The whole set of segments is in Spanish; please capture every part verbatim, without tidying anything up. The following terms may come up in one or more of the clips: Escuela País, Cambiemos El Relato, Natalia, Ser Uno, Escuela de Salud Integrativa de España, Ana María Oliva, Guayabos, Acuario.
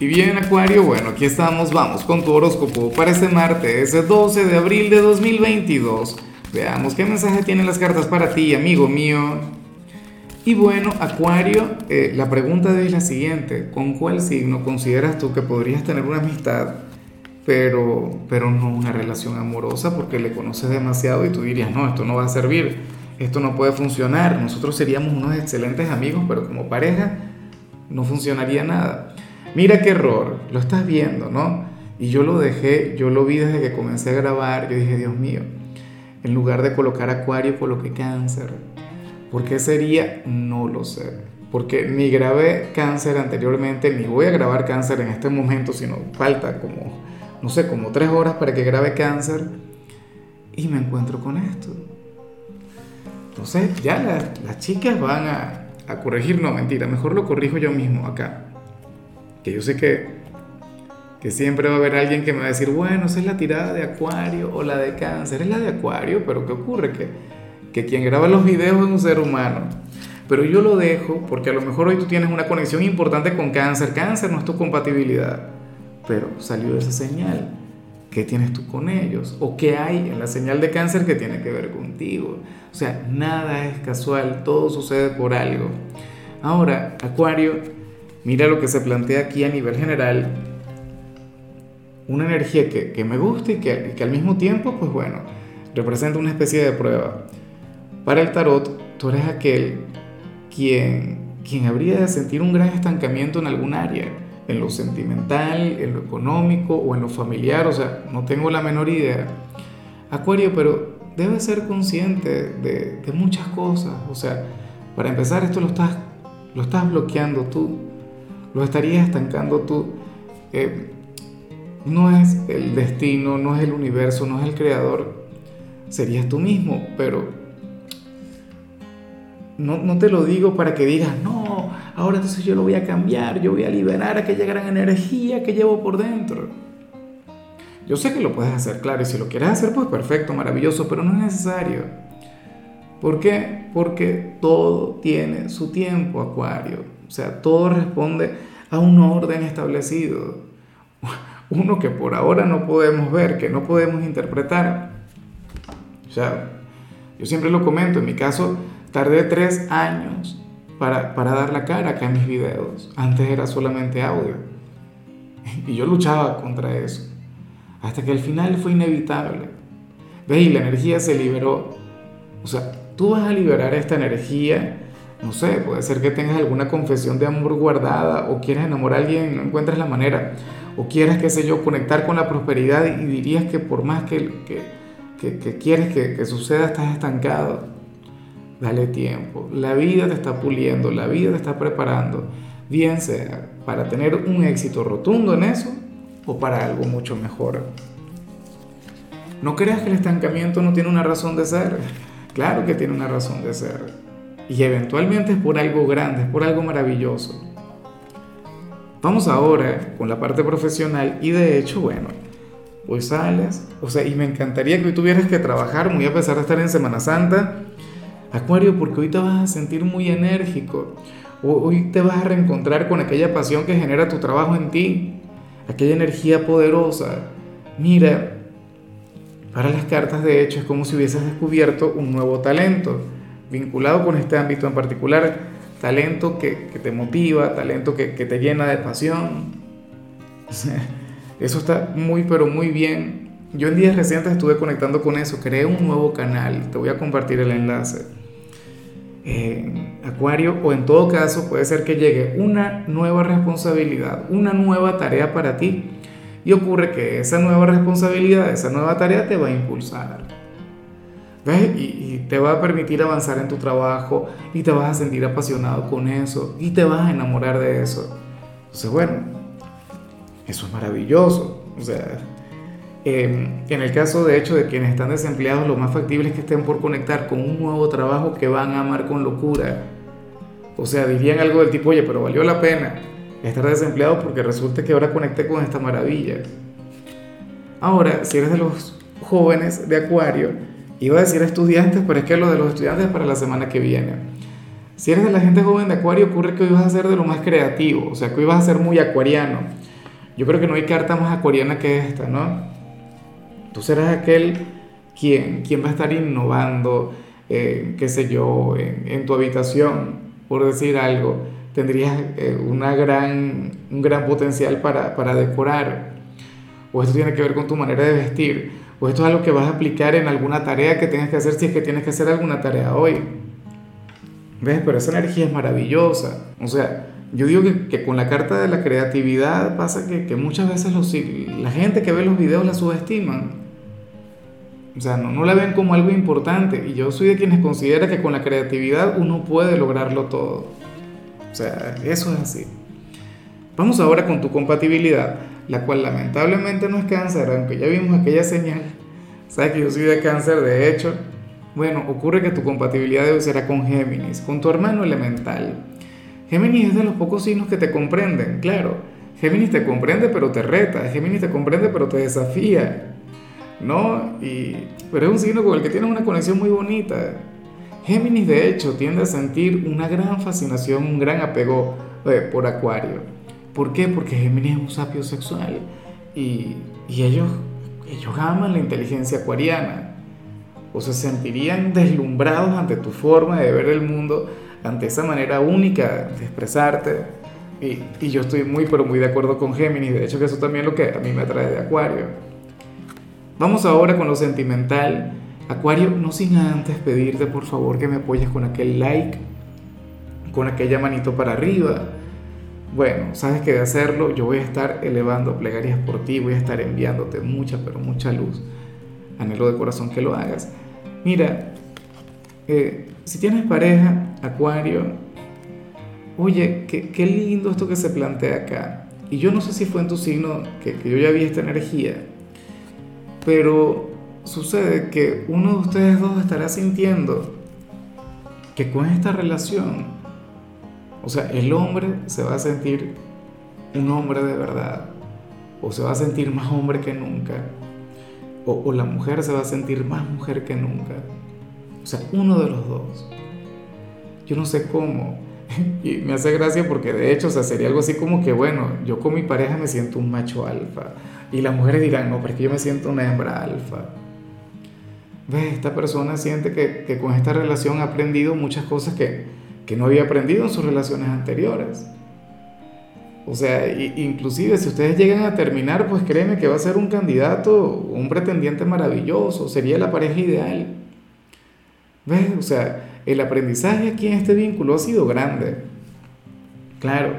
Y bien, Acuario, bueno, aquí estamos, vamos con tu horóscopo para este martes, doce de abril de dos mil veintidós. Veamos qué mensaje tienen las cartas para ti, amigo mío. Y bueno, Acuario, eh, la pregunta de hoy es la siguiente: ¿con cuál signo consideras tú que podrías tener una amistad, pero, pero no una relación amorosa, porque le conoces demasiado y tú dirías, no, esto no va a servir, esto no puede funcionar, nosotros seríamos unos excelentes amigos, pero como pareja no funcionaría nada? Mira qué error, lo estás viendo, ¿no? Y yo lo dejé, yo lo vi desde que comencé a grabar, yo dije, Dios mío, en lugar de colocar Acuario, coloqué Cáncer. ¿Por qué sería? No lo sé, porque ni grabé Cáncer anteriormente, ni voy a grabar Cáncer en este momento, sino falta como, no sé, como tres horas para que grabe Cáncer, y me encuentro con esto. Entonces ya las, las chicas van a, a corregir, no, mentira, mejor lo corrijo yo mismo acá, que yo sé que, que siempre va a haber alguien que me va a decir, bueno, esa es la tirada de Acuario o la de Cáncer, es la de Acuario, pero ¿qué ocurre? Que, que quien graba los videos es un ser humano, pero yo lo dejo porque a lo mejor hoy tú tienes una conexión importante con Cáncer, Cáncer no es tu compatibilidad, pero salió esa señal, ¿qué tienes tú con ellos? ¿O qué hay en la señal de Cáncer que tiene que ver contigo? O sea, nada es casual, todo sucede por algo. Ahora, Acuario, mira lo que se plantea aquí a nivel general, una energía que, que me gusta y que, que al mismo tiempo, pues bueno, representa una especie de prueba. Para el tarot, tú eres aquel quien, quien habría de sentir un gran estancamiento en algún área, en lo sentimental, en lo económico o en lo familiar, o sea, no tengo la menor idea. Acuario, pero debes ser consciente de, de muchas cosas, o sea, para empezar, esto lo estás, lo estás bloqueando tú. Lo estarías estancando tú. Eh, no es el destino, no es el universo, no es el creador. Serías tú mismo, pero no, no te lo digo para que digas, no, ahora entonces yo lo voy a cambiar, yo voy a liberar aquella gran energía que llevo por dentro. Yo sé que lo puedes hacer, claro, y si lo quieres hacer, pues perfecto, maravilloso, pero no es necesario. ¿Por qué? Porque todo tiene su tiempo, Acuario. O sea, todo responde a un orden establecido, uno que por ahora no podemos ver, que no podemos interpretar. O sea, yo siempre lo comento, en mi caso tardé tres años para, para dar la cara acá en mis videos, antes era solamente audio, y yo luchaba contra eso, hasta que al final fue inevitable. ¿Ves? Y la energía se liberó, o sea, tú vas a liberar esta energía. No sé, puede ser que tengas alguna confesión de amor guardada, o quieres enamorar a alguien y no encuentras la manera, o quieres, qué sé yo, conectar con la prosperidad y dirías que por más que, que, que, que quieres que, que suceda, estás estancado. Dale tiempo, la vida te está puliendo, la vida te está preparando, bien sea para tener un éxito rotundo en eso o para algo mucho mejor. No creas que el estancamiento no tiene una razón de ser, claro que tiene una razón de ser. Y eventualmente es por algo grande, es por algo maravilloso. Vamos ahora con la parte profesional y de hecho, bueno, hoy sales, o sea, y me encantaría que hoy tuvieras que trabajar, muy a pesar de estar en Semana Santa, Acuario, porque hoy te vas a sentir muy enérgico, hoy te vas a reencontrar con aquella pasión que genera tu trabajo en ti, aquella energía poderosa. Mira, para las cartas de hecho es como si hubieses descubierto un nuevo talento, vinculado con este ámbito en particular, talento que, que te motiva, talento que, que te llena de pasión. Eso está muy, pero muy bien. Yo en días recientes estuve conectando con eso, creé un nuevo canal, te voy a compartir el enlace. Eh, Acuario, o en todo caso puede ser que llegue una nueva responsabilidad, una nueva tarea para ti, y ocurre que esa nueva responsabilidad, esa nueva tarea te va a impulsar. ¿Ves? Y, y te va a permitir avanzar en tu trabajo y te vas a sentir apasionado con eso y te vas a enamorar de eso. Entonces, bueno, eso es maravilloso. O sea, eh, en el caso de hecho de quienes están desempleados, lo más factible es que estén por conectar con un nuevo trabajo que van a amar con locura. O sea, dirían algo del tipo, oye, pero valió la pena estar desempleado porque resulta que ahora conecté con esta maravilla. Ahora, si eres de los jóvenes de Acuario, iba a decir estudiantes, pero es que lo de los estudiantes es para la semana que viene. Si eres de la gente joven de Acuario, ocurre que hoy vas a ser de lo más creativo, o sea, que hoy vas a ser muy acuariano. Yo creo que no hay carta más acuariana que esta, ¿no? Tú serás aquel quien, quien va a estar innovando, eh, qué sé yo, en, en tu habitación, por decir algo. Tendrías eh, una gran, un gran potencial para, para decorar. O esto tiene que ver con tu manera de vestir. O esto es algo que vas a aplicar en alguna tarea que tengas que hacer, si es que tienes que hacer alguna tarea hoy. ¿Ves? Pero esa energía es maravillosa. O sea, yo digo que, que con la carta de la creatividad pasa que, que muchas veces los, la gente que ve los videos la subestiman. O sea, no, no la ven como algo importante. Y yo soy de quienes considera que con la creatividad uno puede lograrlo todo. O sea, eso es así. Vamos ahora con tu compatibilidad, la cual lamentablemente no es Cáncer, aunque ya vimos aquella señal. ¿Sabes que yo soy de Cáncer, de hecho? Bueno, ocurre que tu compatibilidad debe ser con Géminis, con tu hermano elemental. Géminis es de los pocos signos que te comprenden, claro. Géminis te comprende pero te reta, Géminis te comprende pero te desafía, ¿no? Y, pero es un signo con el que tienes una conexión muy bonita. Géminis, de hecho, tiende a sentir una gran fascinación, un gran apego eh, por Acuario. ¿Por qué? Porque Géminis es un sapio sexual y, y ellos, ellos aman la inteligencia acuariana. O se sentirían deslumbrados ante tu forma de ver el mundo, ante esa manera única de expresarte. Y, y yo estoy muy, pero muy de acuerdo con Géminis. De hecho, que eso también es lo que a mí me atrae de Acuario. Vamos ahora con lo sentimental. Acuario, no sin antes pedirte, por favor, que me apoyes con aquel like, con aquella manito para arriba. Bueno, sabes que de hacerlo yo voy a estar elevando plegarias por ti, voy a estar enviándote mucha, pero mucha luz. Anhelo de corazón que lo hagas. Mira, eh, si tienes pareja, Acuario, oye, qué, qué lindo esto que se plantea acá. Y yo no sé si fue en tu signo que, que yo ya vi esta energía, pero sucede que uno de ustedes dos estará sintiendo que con esta relación, o sea, el hombre se va a sentir un hombre de verdad, o se va a sentir más hombre que nunca. O, o la mujer se va a sentir más mujer que nunca. O sea, uno de los dos. Yo no sé cómo. Y me hace gracia porque de hecho, o sea, sería algo así como que, bueno, yo con mi pareja me siento un macho alfa. Y las mujeres dirán, no, pero es que yo me siento una hembra alfa. ¿Ves? Esta persona siente que, que con esta relación ha aprendido muchas cosas que, que no había aprendido en sus relaciones anteriores. O sea, inclusive si ustedes llegan a terminar, pues créeme que va a ser un candidato, un pretendiente maravilloso, sería la pareja ideal. ¿Ves? O sea, el aprendizaje aquí en este vínculo ha sido grande. Claro,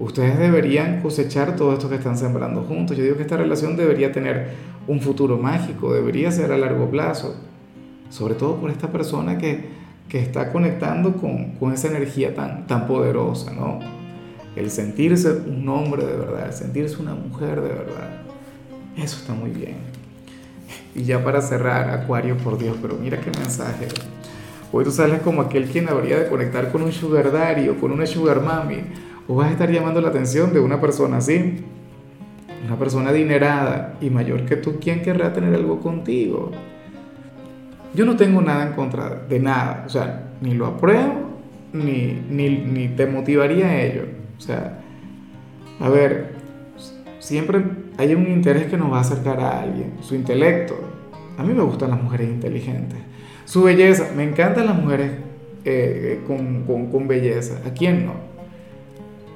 ustedes deberían cosechar todo esto que están sembrando juntos. Yo digo que esta relación debería tener un futuro mágico, debería ser a largo plazo, sobre todo por esta persona que, que está conectando con, con esa energía tan, tan poderosa, ¿no? El sentirse un hombre de verdad, el sentirse una mujer de verdad, eso está muy bien. Y ya para cerrar, Acuario, por Dios, pero mira qué mensaje. Hoy tú sales como aquel quien habría de conectar con un sugar daddy o con una sugar mami, o vas a estar llamando la atención de una persona así, una persona adinerada y mayor que tú, quien querrá tener algo contigo. Yo no tengo nada en contra de nada, o sea, ni lo apruebo, ni, ni, ni te motivaría a ello. O sea, a ver, siempre hay un interés que nos va a acercar a alguien, su intelecto. A mí me gustan las mujeres inteligentes, su belleza, me encantan las mujeres eh, con, con, con belleza, ¿a quién no?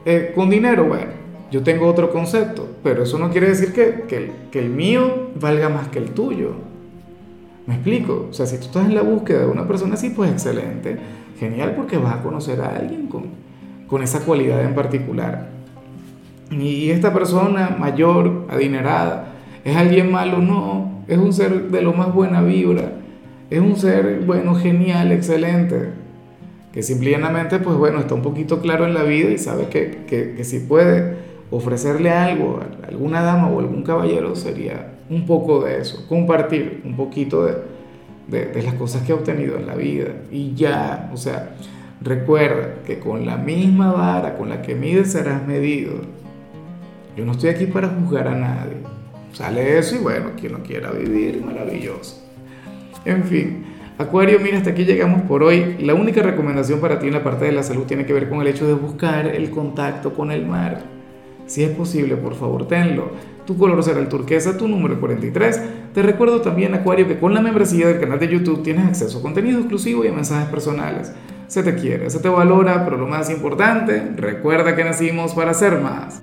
Eh, con dinero, bueno, yo tengo otro concepto, pero eso no quiere decir que, que, que el mío valga más que el tuyo. ¿Me explico? O sea, si tú estás en la búsqueda de una persona así, pues excelente, genial, porque vas a conocer a alguien con... con esa cualidad en particular. Y esta persona mayor, adinerada, ¿es alguien malo? No, es un ser de lo más buena vibra, es un ser, bueno, genial, excelente, que simplemente, pues bueno, está un poquito claro en la vida y sabe que, que, que si puede ofrecerle algo a alguna dama o algún caballero, sería un poco de eso, compartir un poquito de, de, de las cosas que ha obtenido en la vida. Y ya, o sea... Recuerda que con la misma vara con la que mides serás medido. Yo no estoy aquí para juzgar a nadie. Sale eso y bueno, quien no quiera vivir, maravilloso. En fin, Acuario, mira, hasta aquí llegamos por hoy. La única recomendación para ti en la parte de la salud tiene que ver con el hecho de buscar el contacto con el mar. Si es posible, por favor, tenlo. Tu color será el turquesa, tu número cuarenta y tres. Te recuerdo también, Acuario, que con la membresía del canal de YouTube tienes acceso a contenido exclusivo y a mensajes personales. Se te quiere, se te valora, pero lo más importante, recuerda que nacimos para ser más.